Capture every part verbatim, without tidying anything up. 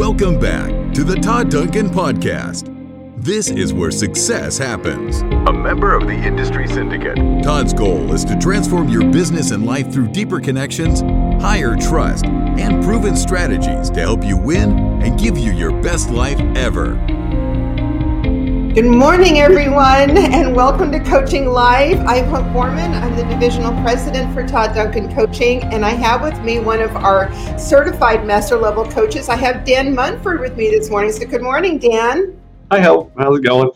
Welcome back to the Todd Duncan Podcast. This is where success happens. A member of the Industry Syndicate. Todd's goal is to transform your business and life through deeper connections, higher trust, and proven strategies to help you win and give you your best life ever. Good morning, everyone, and welcome to Coaching Live. I'm Hope Foreman. I'm the Divisional President for Todd Duncan Coaching, and I have with me one of our certified master level coaches. I have Dan Munford with me this morning. So good morning, Dan. Hi, Hope. How's it going?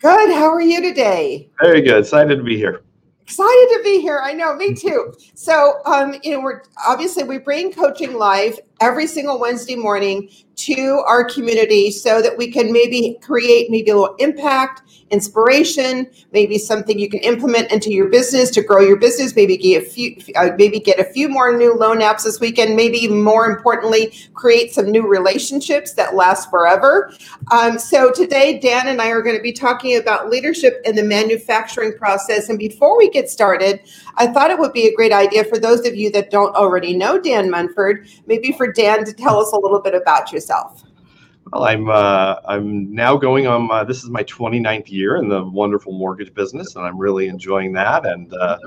Good. How are you today? Very good. Excited to be here. Excited to be here. I know. Me too. So, um, you know, we're obviously we bring Coaching Live every single Wednesday morning to our community so that we can maybe create maybe a little impact, inspiration, maybe something you can implement into your business to grow your business. Maybe get a few, uh, maybe get a few more new loan apps this weekend. Maybe more importantly, create some new relationships that last forever. Um, so today, Dan and I are going to be talking about leadership in the manufacturing process. And before we get started, I thought it would be a great idea for those of you that don't already know Dan Munford, maybe for Dan to tell us a little bit about yourself. Well, I'm uh, I'm now going on, my, this is my twenty-ninth year in the wonderful mortgage business, and I'm really enjoying that. And uh,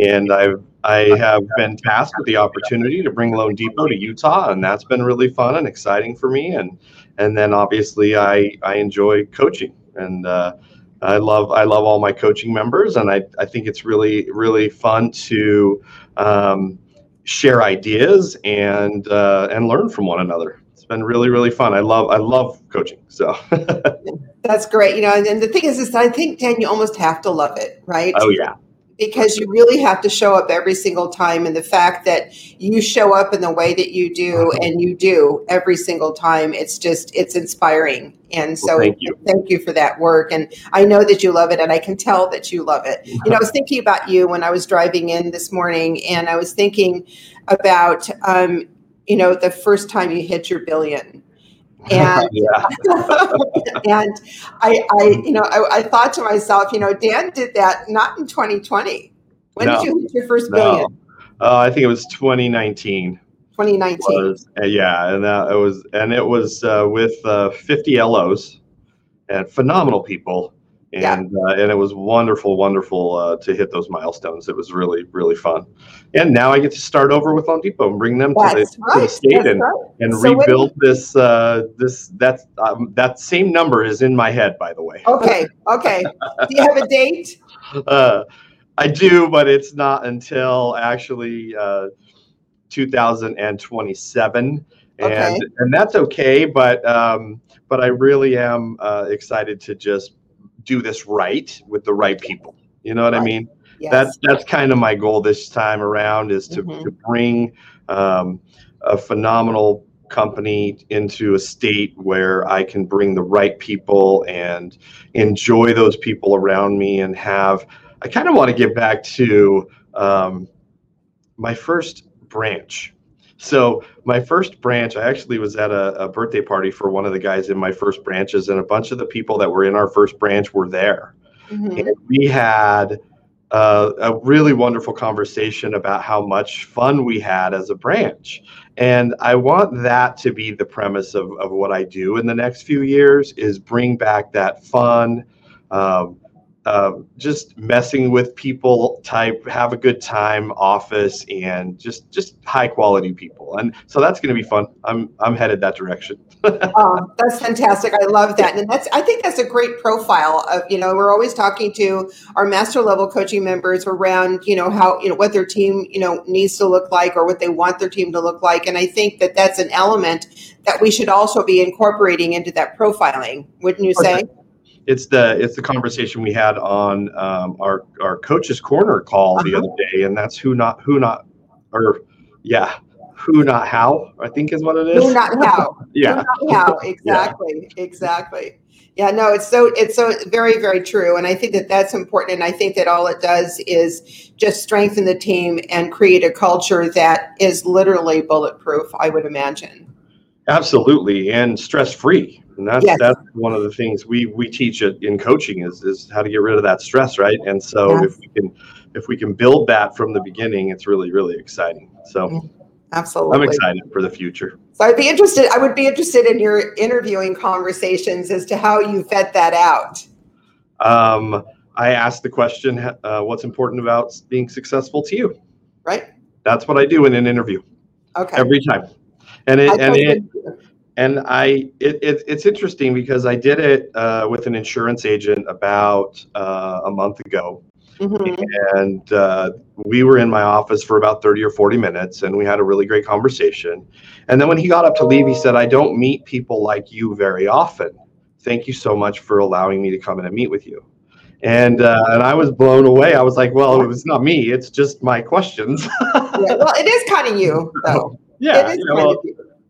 and I've, I have been tasked with the opportunity to bring loanDepot to Utah, and that's been really fun and exciting for me. And and then obviously I, I enjoy coaching, and uh, I love I love all my coaching members, and I, I think it's really, really fun to um, share ideas and uh, and learn from one another. Been really, really fun. I love, I love coaching. So that's great. You know, and, and the thing is, is I think, Dan, you almost have to love it, right? Oh yeah. Because you really have to show up every single time. And the fact that you show up in the way that you do and you do every single time, it's just, it's inspiring. And so well, thank you. thank you for that work. And I know that you love it, and I can tell that you love it. You know, I was thinking about you when I was driving in this morning, and I was thinking about, um, you know, the first time you hit your billion. And, and I, I, you know, I, I thought to myself, you know, Dan did that not in twenty twenty. When no, did you hit your first no. billion? Uh, I think it was twenty nineteen. twenty nineteen. Was, uh, yeah. And uh, it was, and it was uh, with uh, fifty L Os and phenomenal people. And yeah. uh, and it was wonderful, wonderful uh, to hit those milestones. It was really, really fun. And now I get to start over with loanDepot and bring them to the, right. to the state that's and, right. and so rebuild when, this. Uh, this that's, um, that same number is in my head, by the way. Okay, okay. Do you have a date? Uh, I do, but it's not until actually uh, two thousand twenty-seven. And okay. and that's okay, but um, but I really am uh, excited to just do this right with the right people. You know what right. I mean? Yes. That's that's kind of my goal this time around, is to, mm-hmm. to bring um, a phenomenal company into a state where I can bring the right people and enjoy those people around me and have, I kind of want to get back to um, my first branch. So my first branch, I actually was at a, a birthday party for one of the guys in my first branches, and a bunch of the people that were in our first branch were there. Mm-hmm. And we had uh, a really wonderful conversation about how much fun we had as a branch. And I want that to be the premise of, of what I do in the next few years, is bring back that fun, um, Uh, just messing with people type, have a good time office, and just just high quality people. And so that's going to be fun. I'm I'm headed that direction. Oh, that's fantastic. I love that. And that's I think that's a great profile of, you know, we're always talking to our master level coaching members around, you know, how, you know, what their team, you know, needs to look like or what they want their team to look like. And I think that that's an element that we should also be incorporating into that profiling. Wouldn't you say? Okay. It's the it's the conversation we had on um, our our Coach's Corner call the other day, and that's who not who not or yeah who not how I think is what it is. Who not how? yeah. Who not how? Exactly. Yeah. Exactly. Yeah. No. It's so it's so very very true, and I think that that's important. And I think that all it does is just strengthen the team and create a culture that is literally bulletproof, I would imagine. Absolutely, and stress free. And that's, yes. that's one of the things we, we teach it in coaching is, is how to get rid of that stress, right? And so yes. if we can if we can build that from the beginning, it's really, really exciting. So absolutely, I'm excited for the future. So I'd be interested, I would be interested in your interviewing conversations as to how you vet that out. Um, I asked the question, uh, what's important about being successful to you? Right. That's what I do in an interview. Okay. Every time. And it, and it, and I, it, it, it's interesting because I did it uh, with an insurance agent about uh, a month ago. Mm-hmm. And uh, we were in my office for about thirty or forty minutes, and we had a really great conversation. And then when he got up to leave, he said, I don't meet people like you very often. Thank you so much for allowing me to come in and meet with you. And uh, and I was blown away. I was like, well, it was not me. It's just my questions. Yeah, well, it is kind of you, though. Yeah, you know, well,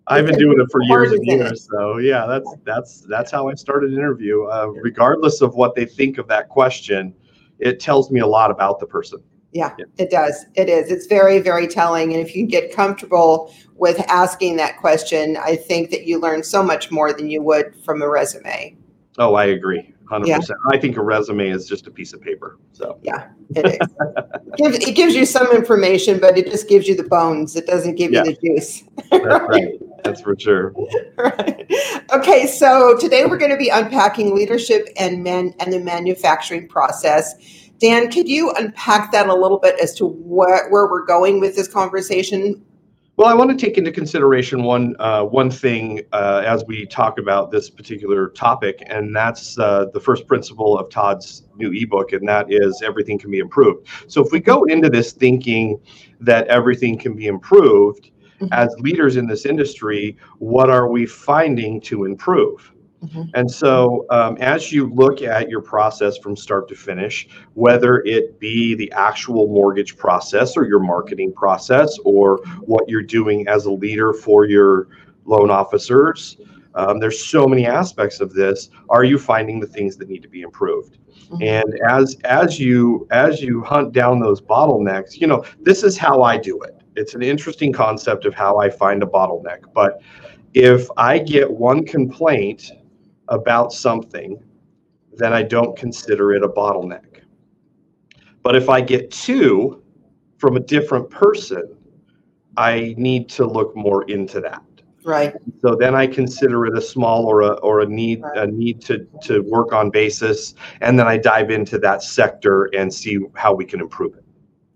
I've been doing it for years and years. So, yeah, that's that's that's how I started an interview. Uh, regardless of what they think of that question, it tells me a lot about the person. Yeah, yeah, it does. It is. It's very, very telling. And if you get comfortable with asking that question, I think that you learn so much more than you would from a resume. Oh, I agree. one hundred percent. Yeah. I think a resume is just a piece of paper. So yeah, it is. It gives, it gives you some information, but it just gives you the bones. It doesn't give yeah. you the juice. That's right? Right. That's for sure. Right. Okay, so today we're going to be unpacking leadership and men and the manufacturing process. Dan, could you unpack that a little bit as to what, where we're going with this conversation? Well, I want to take into consideration one uh, one thing uh, as we talk about this particular topic, and that's uh, the first principle of Todd's new ebook, and that is everything can be improved. So if we go into this thinking that everything can be improved, mm-hmm. as leaders in this industry, what are we finding to improve? Mm-hmm. And so um, as you look at your process from start to finish, whether it be the actual mortgage process or your marketing process or what you're doing as a leader for your loan officers, um, there's so many aspects of this. Are you finding the things that need to be improved? Mm-hmm. And as as you as you hunt down those bottlenecks, you know, this is how I do it. It's an interesting concept of how I find a bottleneck. But if I get one complaint about something, then I don't consider it a bottleneck. But if I get two from a different person, I need to look more into that. Right. So then I consider it a small or a or a need right. a need to, to work on basis, and then I dive into that sector and see how we can improve it.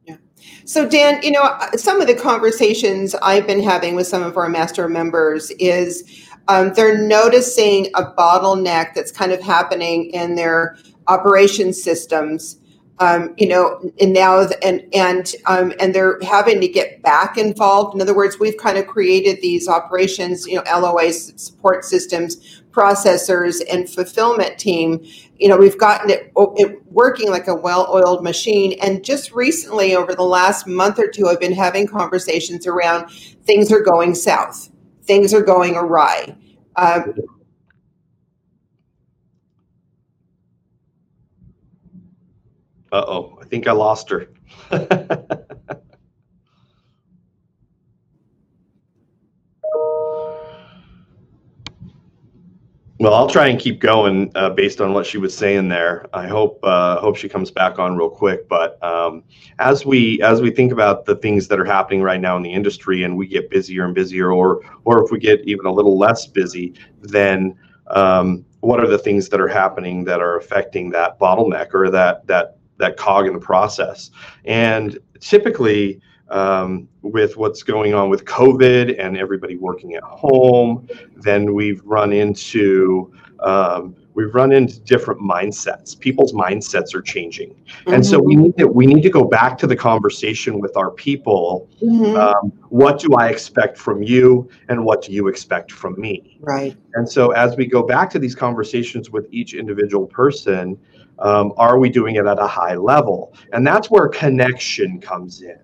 Yeah. So Dan, you know, some of the conversations I've been having with some of our master members is Um, they're noticing a bottleneck that's kind of happening in their operation systems, um, you know, and now and and um, and they're having to get back involved. In other words, we've kind of created these operations, you know, L O A support systems, processors, and fulfillment team. You know, we've gotten it, it working like a well-oiled machine. And just recently, over the last month or two, I've been having conversations around things are going south. Things are going awry. Um, Uh-oh, I think I lost her. Well, I'll try and keep going uh, based on what she was saying there. I hope uh, hope she comes back on real quick. But um, as we as we think about the things that are happening right now in the industry, and we get busier and busier, or or if we get even a little less busy, then um, what are the things that are happening that are affecting that bottleneck or that that that cog in the process? And typically, Um, with what's going on with COVID and everybody working at home, then we've run into um, we've run into different mindsets. People's mindsets are changing, mm-hmm. and so we need to we need to go back to the conversation with our people. Mm-hmm. Um, what do I expect from you, and what do you expect from me? Right. And so as we go back to these conversations with each individual person, um, are we doing it at a high level? And that's where connection comes in.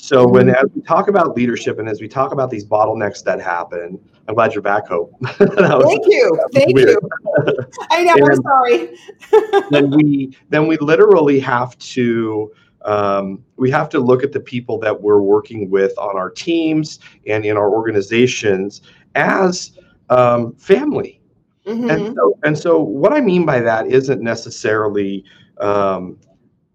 So when as we talk about leadership and as we talk about these bottlenecks that happen, I'm glad you're back, Hope. Thank you. Thank weird. you. I know, we're sorry. then we then we literally have to um, we have to look at the people that we're working with on our teams and in our organizations as um, family. Mm-hmm. And so and so what I mean by that isn't necessarily um,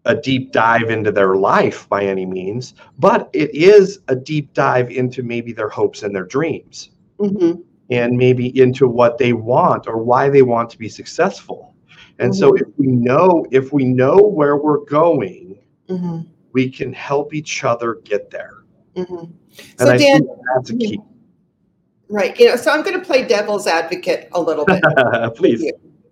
a deep dive into their life by any means, but it is a deep dive into maybe their hopes and their dreams. mm-hmm. and maybe into what they want or why they want to be successful. And mm-hmm. so if we know, if we know where we're going, mm-hmm. we can help each other get there. Mm-hmm. And so I Dan, think that's a key. Right. You know, so I'm going to play devil's advocate a little bit. Please.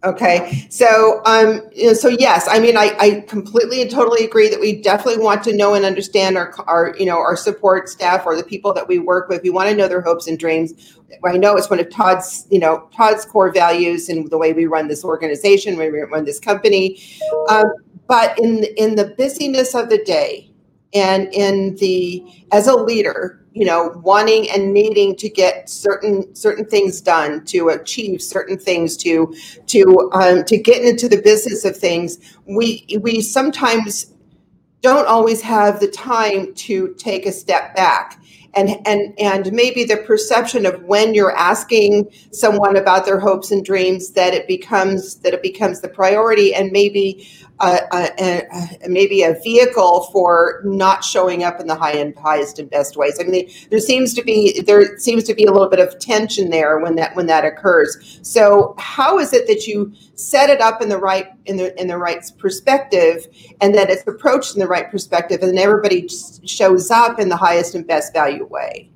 Okay. So, um, you know, so yes, I mean, I, I completely and totally agree that we definitely want to know and understand our, our, you know, our support staff or the people that we work with. We want to know their hopes and dreams. I know it's one of Todd's, you know, Todd's core values in the way we run this organization, we run this company. Um, but in, in the busyness of the day, and in the, as a leader, you know, wanting and needing to get certain certain things done, to achieve certain things, to to um, to get into the business of things, we we sometimes don't always have the time to take a step back. And and and maybe the perception of when you're asking someone about their hopes and dreams that it becomes that it becomes the priority and maybe uh, a, a, maybe a vehicle for not showing up in the high end, highest and best ways. I mean, there seems to be there seems to be a little bit of tension there when that when that occurs. So how is it that you set it up in the right in the in the right perspective, and that it's approached in the right perspective, and then everybody shows up in the highest and best value way?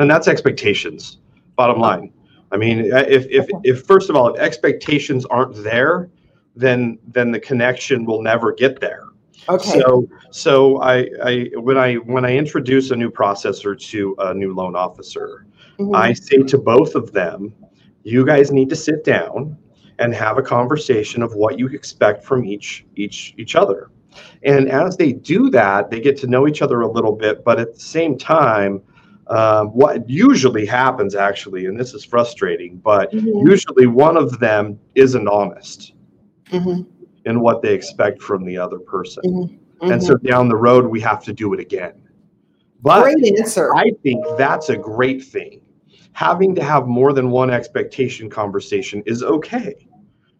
And that's expectations, bottom line. I mean, if if if first of all, if expectations aren't there, then then the connection will never get there. Okay. So so I I when I when I introduce a new processor to a new loan officer, mm-hmm. I say to both of them, you guys need to sit down and have a conversation of what you expect from each each each other. And as they do that, they get to know each other a little bit. But at the same time, um, what usually happens, actually, and this is frustrating, but mm-hmm. usually one of them isn't honest mm-hmm. in what they expect from the other person. Mm-hmm. Mm-hmm. And so down the road, we have to do it again. But great answer. I think that's a great thing. Having to have more than one expectation conversation is okay,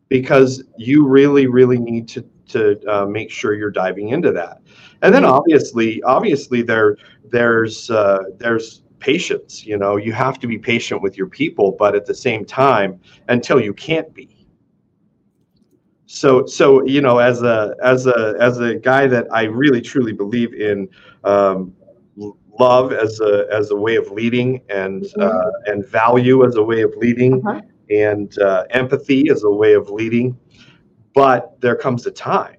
because you really, really need to to uh, make sure you're diving into that. And then obviously, obviously there, there's, uh, there's patience, you know, you have to be patient with your people, but at the same time, until you can't be. So, so, you know, as a, as a, as a guy that I really truly believe in, um, love as a, as a way of leading and, mm-hmm. uh, and value as a way of leading uh-huh. and, uh, empathy as a way of leading. But there comes a time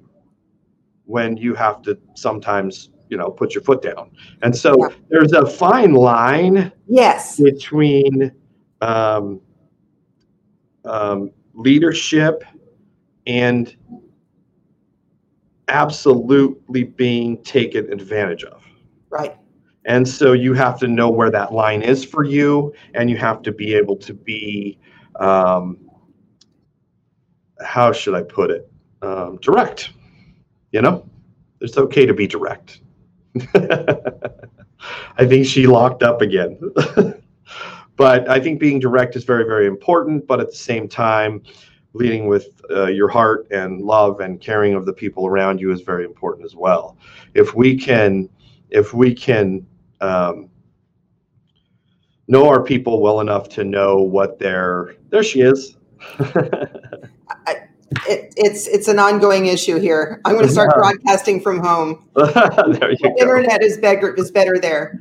when you have to sometimes, you know, put your foot down. And so yeah. there's a fine line yes. between um, um, leadership and absolutely being taken advantage of. Right. And so you have to know where that line is for you, and you have to be able to be um, – how should I put it? Um, direct, you know, it's okay to be direct. I think she locked up again, but I think being direct is very, very important. But at the same time, leading with uh, your heart and love and caring of the people around you is very important as well. If we can, if we can um, know our people well enough to know what their, there she is. It, it's it's an ongoing issue here. I'm going to start broadcasting from home. There you the go. Internet is better is better there.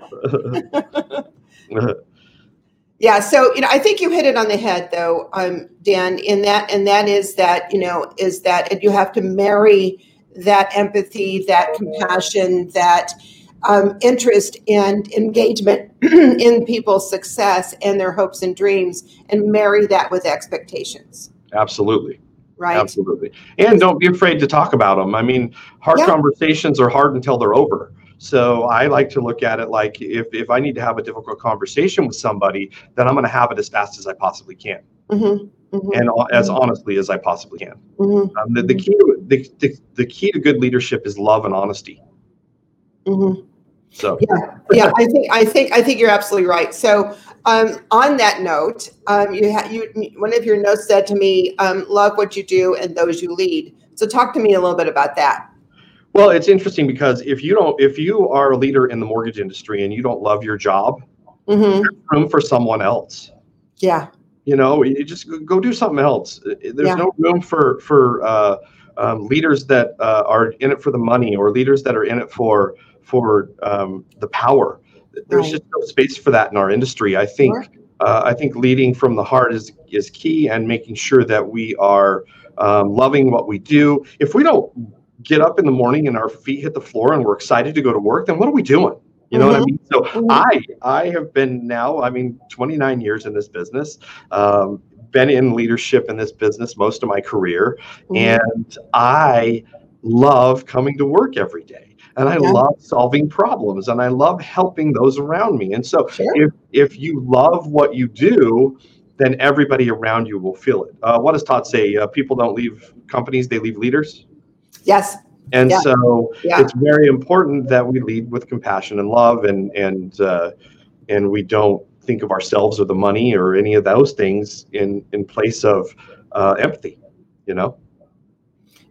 Yeah, so you know, I think you hit it on the head, though, um, Dan. In that, and that is that you know is that you have to marry that empathy, that compassion, that um, interest and engagement in people's success and their hopes and dreams, and marry that with expectations. Absolutely. Right. Absolutely. And don't be afraid to talk about them. I mean, hard yeah. conversations are hard until they're over. So I like to look at it like if, if I need to have a difficult conversation with somebody, then I'm going to have it as fast as I possibly can. Mm-hmm. Mm-hmm. And as honestly as I possibly can. Mm-hmm. Um, the, the key to the, the, the key to good leadership is love and honesty. Mm-hmm. So yeah, yeah, I think I think I think you're absolutely right. So um, on that note, um, you ha- you one of your notes said to me, um, "Love what you do and those you lead." So talk to me a little bit about that. Well, it's interesting because if you don't, if you are a leader in the mortgage industry and you don't love your job, mm-hmm. there's room for someone else. Yeah. You know, you just go do something else. There's yeah. no room for for uh, um, leaders that uh, are in it for the money, or leaders that are in it for for um, the power. There's right. just no space for that in our industry. I think sure. uh, I think leading from the heart is is key, and making sure that we are um, loving what we do. If we don't get up in the morning and our feet hit the floor and we're excited to go to work, then what are we doing? You know mm-hmm. what I mean? So mm-hmm. I I have been now, I mean, twenty-nine years in this business, um, been in leadership in this business most of my career. Mm-hmm. And I love coming to work every day. And I yeah. love solving problems, and I love helping those around me. And so sure. if if you love what you do, then everybody around you will feel it. Uh, what does Todd say? Uh, people don't leave companies, they leave leaders. Yes. And yeah. so yeah. it's very important that we lead with compassion and love, and and uh, and we don't think of ourselves or the money or any of those things in, in place of uh, empathy, you know?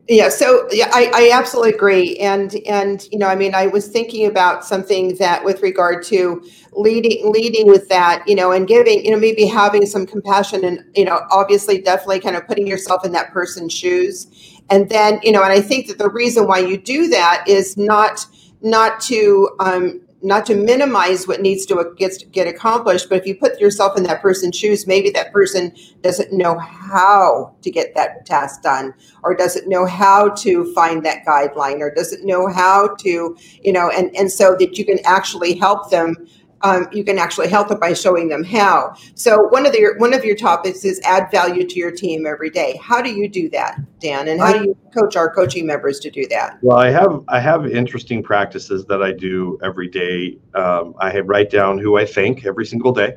Yeah. So yeah, I, I absolutely agree. And, and, you know, I mean, I was thinking about something that with regard to leading, leading with that, you know, and giving, you know, maybe having some compassion and, you know, obviously definitely kind of putting yourself in that person's shoes. And then, you know, and I think that the reason why you do that is not not to um, not to minimize what needs to get, get accomplished. But if you put yourself in that person's shoes, maybe that person doesn't know how to get that task done, or doesn't know how to find that guideline, or doesn't know how to, you know, and, and so that you can actually help them. Um, you can actually help it by showing them how. So one of the one of your topics is add value to your team every day. How do you do that, Dan? And how do you coach our coaching members to do that? Well, I have I have interesting practices that I do every day. Um, I write down who I thank every single day.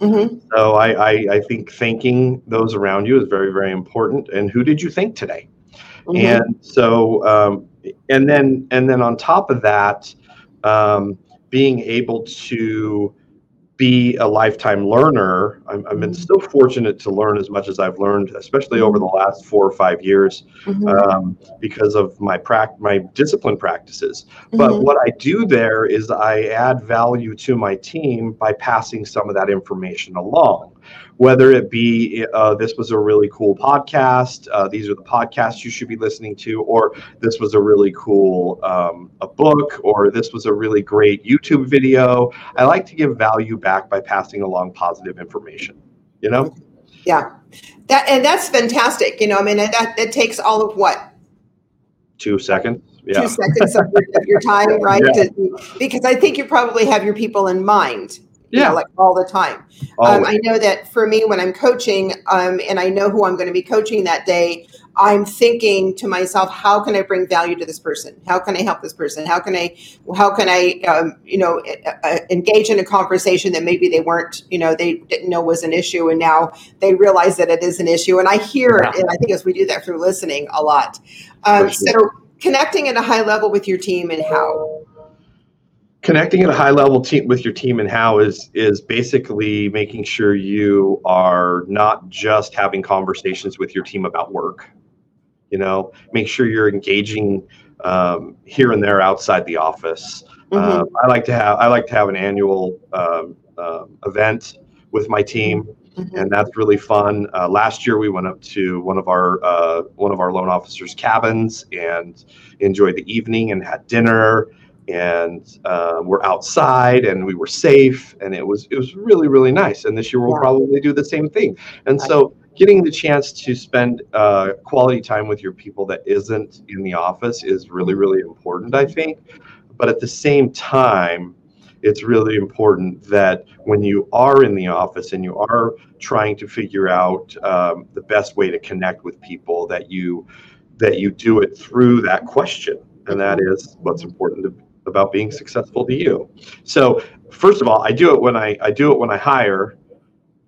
Mm-hmm. So I, I I think thanking those around you is very, very important. And who did you thank today? Mm-hmm. And so um, and then and then on top of that. Um, being able to be a lifetime learner. I'm, I've been still fortunate to learn as much as I've learned, especially over the last four or five years, mm-hmm. um, because of my prac- my discipline practices. Mm-hmm. But what I do there is I add value to my team by passing some of that information along, whether it be, uh, this was a really cool podcast, uh, these are the podcasts you should be listening to, or this was a really cool um, a book, or this was a really great YouTube video. I like to give value back by passing along positive information, you know? Yeah, that and that's fantastic. You know, I mean, that, that takes all of what? Two seconds. Yeah. Two seconds of your, of your time, right? Yeah. To, because I think you probably have your people in mind. Yeah, you know, like all the time. Um, I know that for me, when I'm coaching, um, and I know who I'm going to be coaching that day, I'm thinking to myself, how can I bring value to this person? How can I help this person? How can I, how can I, um, you know, uh, engage in a conversation that maybe they weren't, you know, they didn't know was an issue, and now they realize that it is an issue. And I hear yeah. it, and I think as we do that through listening a lot. Um, sure. So connecting at a high level with your team and how. Connecting at a high level team with your team and how is is basically making sure you are not just having conversations with your team about work. You know, make sure you're engaging um, here and there outside the office. Mm-hmm. Um, I like to have I like to have an annual um, uh, event with my team. Mm-hmm. And that's really fun. Uh, last year, we went up to one of our uh, one of our loan officers' cabins and enjoyed the evening and had dinner. And um, we're outside, and we were safe, and it was it was really, really nice. And this year we'll yeah. probably do the same thing. And so getting the chance to spend uh, quality time with your people that isn't in the office is really, really important, I think. But at the same time, it's really important that when you are in the office and you are trying to figure out um, the best way to connect with people, that you that you do it through that question. And that is what's important to about being successful to you. So first of all, I do it when I, I do it when I hire,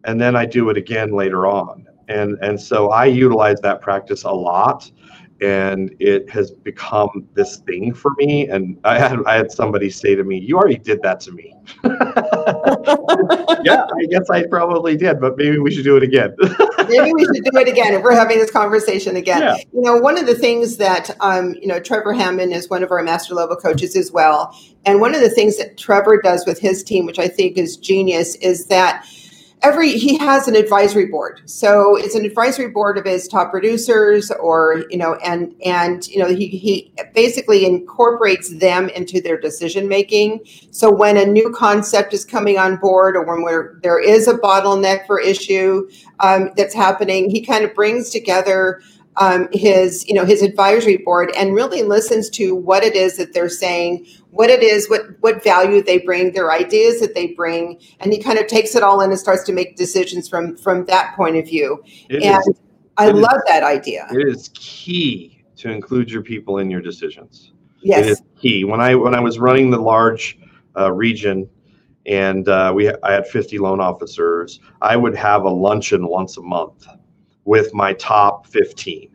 and then I do it again later on. And and so I utilize that practice a lot, and it has become this thing for me. And I had I had somebody say to me, "You already did that to me." Yeah, I guess I probably did, but maybe we should do it again. Maybe we should do it again if we're having this conversation again. Yeah. You know, one of the things that, um, you know, Trevor Hammond is one of our master level coaches as well. And one of the things that Trevor does with his team, which I think is genius, is that every, he has an advisory board. So it's an advisory board of his top producers or, you know, and, and, you know, he, he basically incorporates them into their decision-making. So when a new concept is coming on board or when we're, there is a bottleneck for issue um, that's happening, he kind of brings together um, his, you know, his advisory board and really listens to what it is that they're saying, what it is, what, what value they bring, their ideas that they bring. And he kind of takes it all in and starts to make decisions from, from that point of view. It and is, I love is, that idea. It is key to include your people in your decisions. Yes. It is key. When I, when I was running the large uh, region and uh, we, I had fifty loan officers, I would have a luncheon once a month with my top fifteen.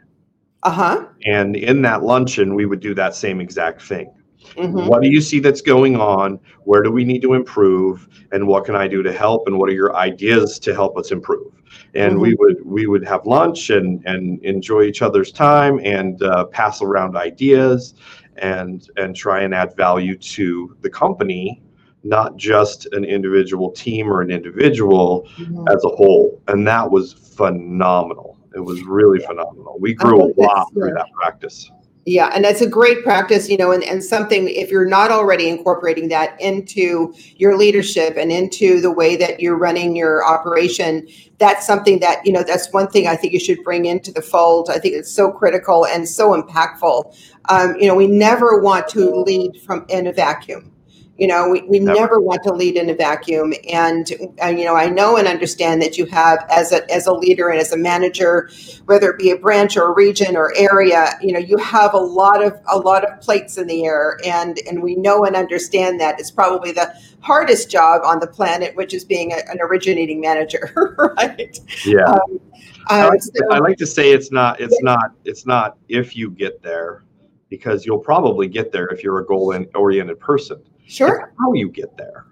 Uh-huh. And in that luncheon, we would do that same exact thing. Mm-hmm. What do you see that's going on? Where do we need to improve? And what can I do to help? And what are your ideas to help us improve? And mm-hmm. we would we would have lunch and, and enjoy each other's time and uh, pass around ideas and and try and add value to the company, not just an individual team or an individual mm-hmm. as a whole. And that was phenomenal. It was really yeah. phenomenal. We grew a lot through that practice. Yeah, and that's a great practice, you know, and, and something if you're not already incorporating that into your leadership and into the way that you're running your operation, that's something that, you know, that's one thing I think you should bring into the fold. I think it's so critical and so impactful. Um, you know, we never want to lead from in a vacuum. You know, we, we never. never want to lead in a vacuum. And, uh, you know, I know and understand that you have as a as a leader and as a manager, whether it be a branch or a region or area, you know, you have a lot of a lot of plates in the air. And, and we know and understand that it's probably the hardest job on the planet, which is being a, an originating manager. Right. Yeah. Um, I, like so, to, I like to say it's not it's yeah. not it's not if you get there, because you'll probably get there if you're a goal oriented person. Sure. It's how you get there.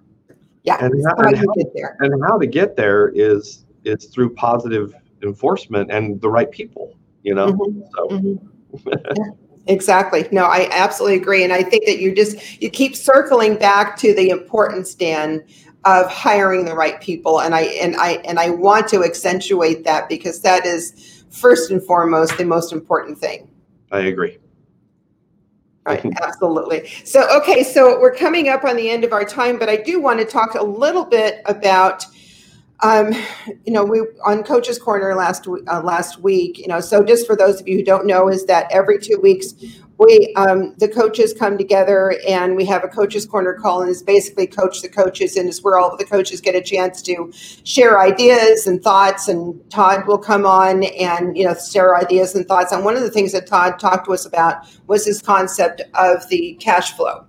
Yeah. And how, how and, how, get there. and how to get there is is through positive enforcement and the right people, you know? Mm-hmm. So. Mm-hmm. Yeah, exactly. No, I absolutely agree. And I think that you just, you keep circling back to the importance, Dan, of hiring the right people. And I, and I, and I want to accentuate that because that is first and foremost, the most important thing. I agree. Right, absolutely. So, okay, so we're coming up on the end of our time, but I do want to talk a little bit about, um, you know, we on Coach's Corner last uh, last week, you know, so just for those of you who don't know, is that every two weeks we um, the coaches come together and we have a Coach's Corner call, and it's basically Coach the Coaches, and it's where all of the coaches get a chance to share ideas and thoughts, and Todd will come on and, you know, share ideas and thoughts. And one of the things that Todd talked to us about was this concept of the cash flow.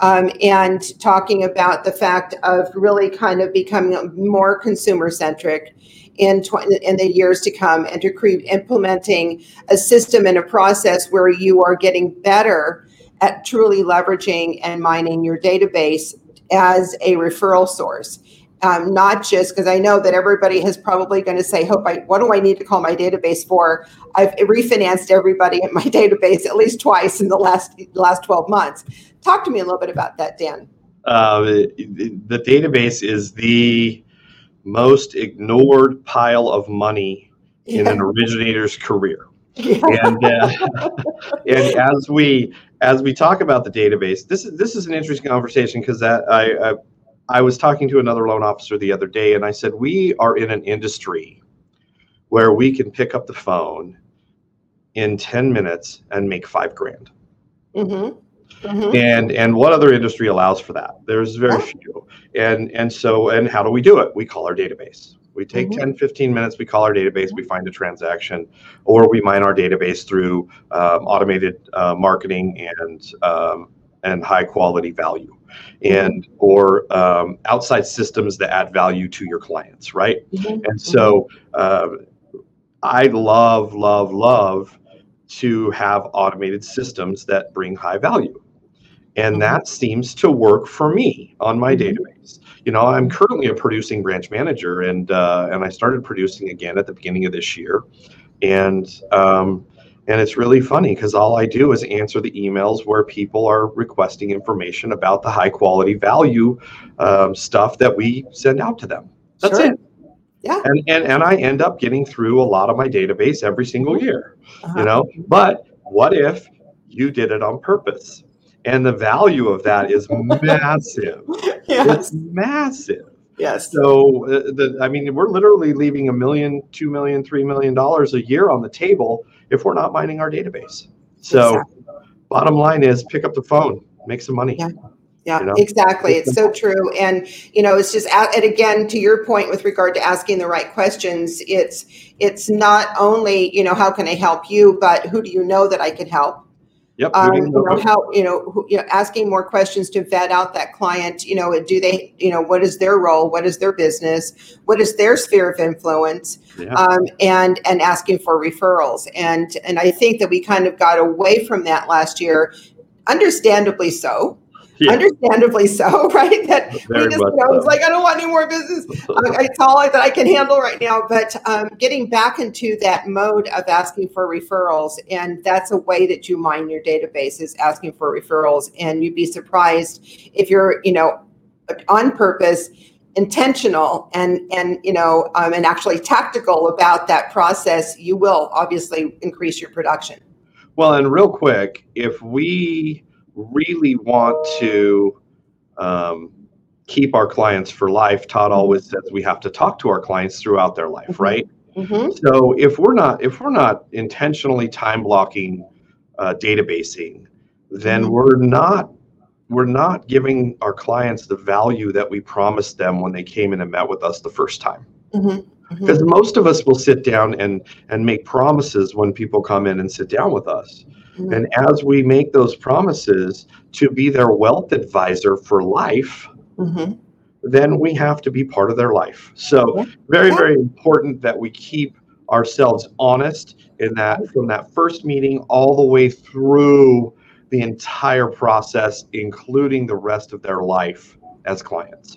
Um, and talking about the fact of really kind of becoming more consumer centric in in the years to come, and to create implementing a system and a process where you are getting better at truly leveraging and mining your database as a referral source. Um, not just because I know that everybody is probably going to say, "Hope I what do I need to call my database for? I've refinanced everybody in my database at least twice in the last last twelve months." Talk to me a little bit about that, Dan. Uh, the database is the most ignored pile of money yeah. in an originator's career, yeah. and uh, and as we as we talk about the database, this is this is an interesting conversation because that I. I I was talking to another loan officer the other day, and I said, we are in an industry where we can pick up the phone in ten minutes and make five grand. Mm-hmm. Mm-hmm. And and what other industry allows for that? There's very yeah. few. And and so, and how do we do it? We call our database. We take mm-hmm. ten, fifteen minutes, we call our database, mm-hmm. we find a transaction, or we mine our database through um, automated uh, marketing and um, and high quality value. And or um, outside systems that add value to your clients, right? Mm-hmm. And so uh, I love, love, love to have automated systems that bring high value. And that seems to work for me on my mm-hmm. database. You know, I'm currently a producing branch manager, and uh, and I started producing again at the beginning of this year. And um, And it's really funny because all I do is answer the emails where people are requesting information about the high quality value um, stuff that we send out to them. That's sure. it. Yeah. And, and and I end up getting through a lot of my database every single year, uh-huh. you know, but what if you did it on purpose? And the value of that is massive. Yes. It's massive. Yes. So, uh, the, I mean, we're literally leaving a million, two million, three million dollars a year on the table if we're not mining our database. So exactly. Bottom line is pick up the phone, make some money. Yeah. Yeah, you know? Exactly. It's so true. And, you know, it's just, and again, to your point with regard to asking the right questions, it's, it's not only, you know, how can I help you, but who do you know that I can help? Yep. Um, you know, how, you know, who, you know, asking more questions to vet out that client, you know, do they, you know, what is their role? What is their business? What is their sphere of influence? Yeah. Um, and, and asking for referrals. And, and I think that we kind of got away from that last year, understandably so. Yeah. Understandably so, right? That Very we just, you know, so. It's like, I don't want any more business. It's all that I can handle right now. But um, getting back into that mode of asking for referrals, and that's a way that you mine your database is asking for referrals. And you'd be surprised if you're, you know, on purpose, intentional, and, and you know, um, and actually tactical about that process, you will obviously increase your production. Well, and real quick, if we really want to um, keep our clients for life. Todd always says we have to talk to our clients throughout their life, mm-hmm. right? Mm-hmm. So if we're not if we're not intentionally time blocking uh, databasing, then mm-hmm. we're not we're not giving our clients the value that we promised them when they came in and met with us the first time. Mm-hmm. Because mm-hmm. most of us will sit down and and make promises when people come in and sit down with us. Mm-hmm. And as we make those promises to be their wealth advisor for life, mm-hmm. then we have to be part of their life. So yeah. very, yeah. very important that we keep ourselves honest in that from that first meeting all the way through the entire process, including the rest of their life as clients,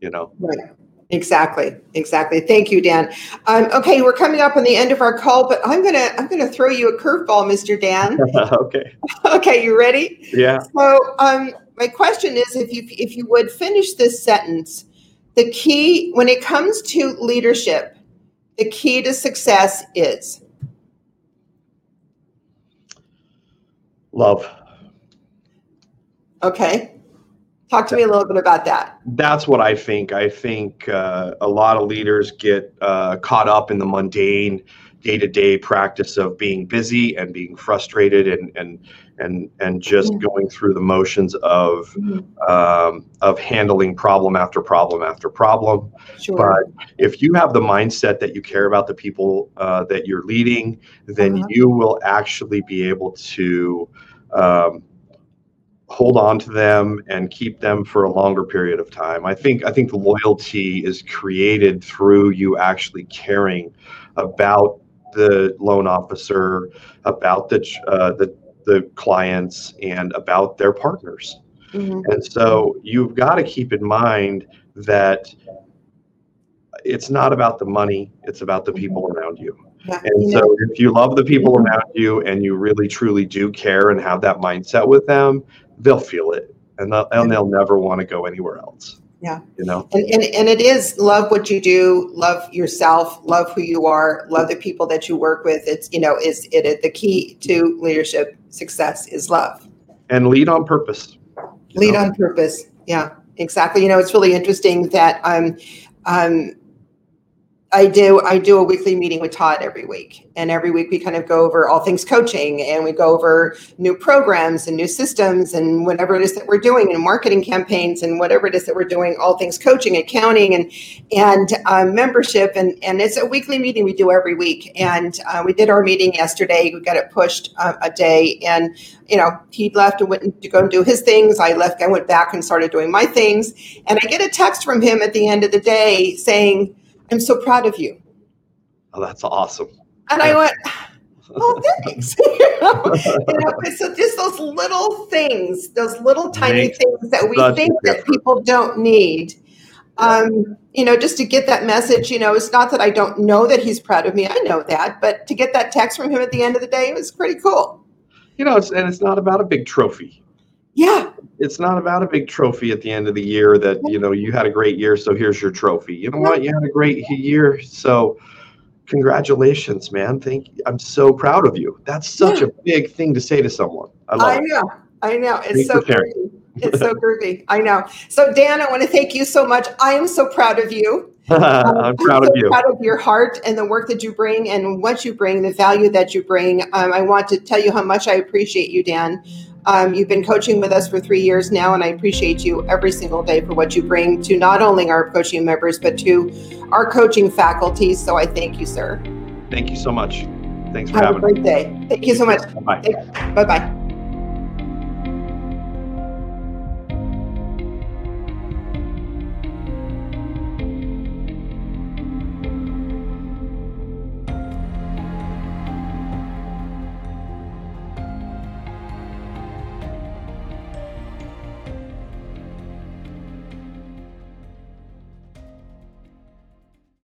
you know? Right. Exactly. Exactly. Thank you, Dan. Um, okay, we're coming up on the end of our call, but I'm gonna I'm gonna throw you a curveball, Mister Dan. Okay. Okay, you ready? Yeah. So, um, my question is, if you if you would finish this sentence, the key when it comes to leadership, the key to success is love. Okay. Talk to me a little bit about that. That's what I think. I think uh, a lot of leaders get uh, caught up in the mundane day-to-day practice of being busy and being frustrated and and and and just mm-hmm. going through the motions of mm-hmm. um, of handling problem after problem after problem. Sure. But if you have the mindset that you care about the people uh, that you're leading, then uh-huh. you will actually be able to um, hold on to them and keep them for a longer period of time. I think I think the loyalty is created through you actually caring about the loan officer, about the uh, the, the clients, and about their partners. Mm-hmm. And so you've got to keep in mind that it's not about the money, it's about the people around you. Yeah, and you know. So if you love the people mm-hmm. around you and you really truly do care and have that mindset with them, they'll feel it and they'll, and they'll never want to go anywhere else. Yeah. You know, and, and, and it is love what you do, love yourself, love who you are, love the people that you work with. It's, you know, is it, it the key to leadership success is love. And lead on purpose. Lead know? on purpose. Yeah, exactly. You know, it's really interesting that um, um, I do. I do a weekly meeting with Todd every week, and every week we kind of go over all things coaching, and we go over new programs and new systems, and whatever it is that we're doing, and marketing campaigns, and whatever it is that we're doing, all things coaching, accounting, and and uh, membership, and and it's a weekly meeting we do every week, and uh, we did our meeting yesterday. We got it pushed uh, a day, and you know he left and went to go and do his things. I left. I went back and started doing my things, and I get a text from him at the end of the day saying, I'm so proud of you. Oh, that's awesome. And I went, oh, thanks. you know? You know? So just those little things, those little tiny Makes things that we think that people don't need, um, you know, just to get that message, you know, it's not that I don't know that he's proud of me. I know that. But to get that text from him at the end of the day, it was pretty cool. You know, it's, and it's not about a big trophy. Yeah. It's not about a big trophy at the end of the year that, you know, you had a great year, so here's your trophy. You know what? You had a great year, so congratulations, man. Thank you. I'm so proud of you. That's such yeah. a big thing to say to someone. I, love I know. I know. It's Thanks so groovy. It's so groovy. I know. So, Dan, I want to thank you so much. I am so proud of you. Um, I'm proud I'm so of you. Proud of your heart and the work that you bring, and what you bring, the value that you bring. Um, I want to tell you how much I appreciate you, Dan. Um, you've been coaching with us for three years now, and I appreciate you every single day for what you bring to not only our coaching members, but to our coaching faculty. So I thank you, sir. Thank you so much. Thanks for Have having me. Have a great me. day. Thank you so much. Bye-bye. Bye-bye.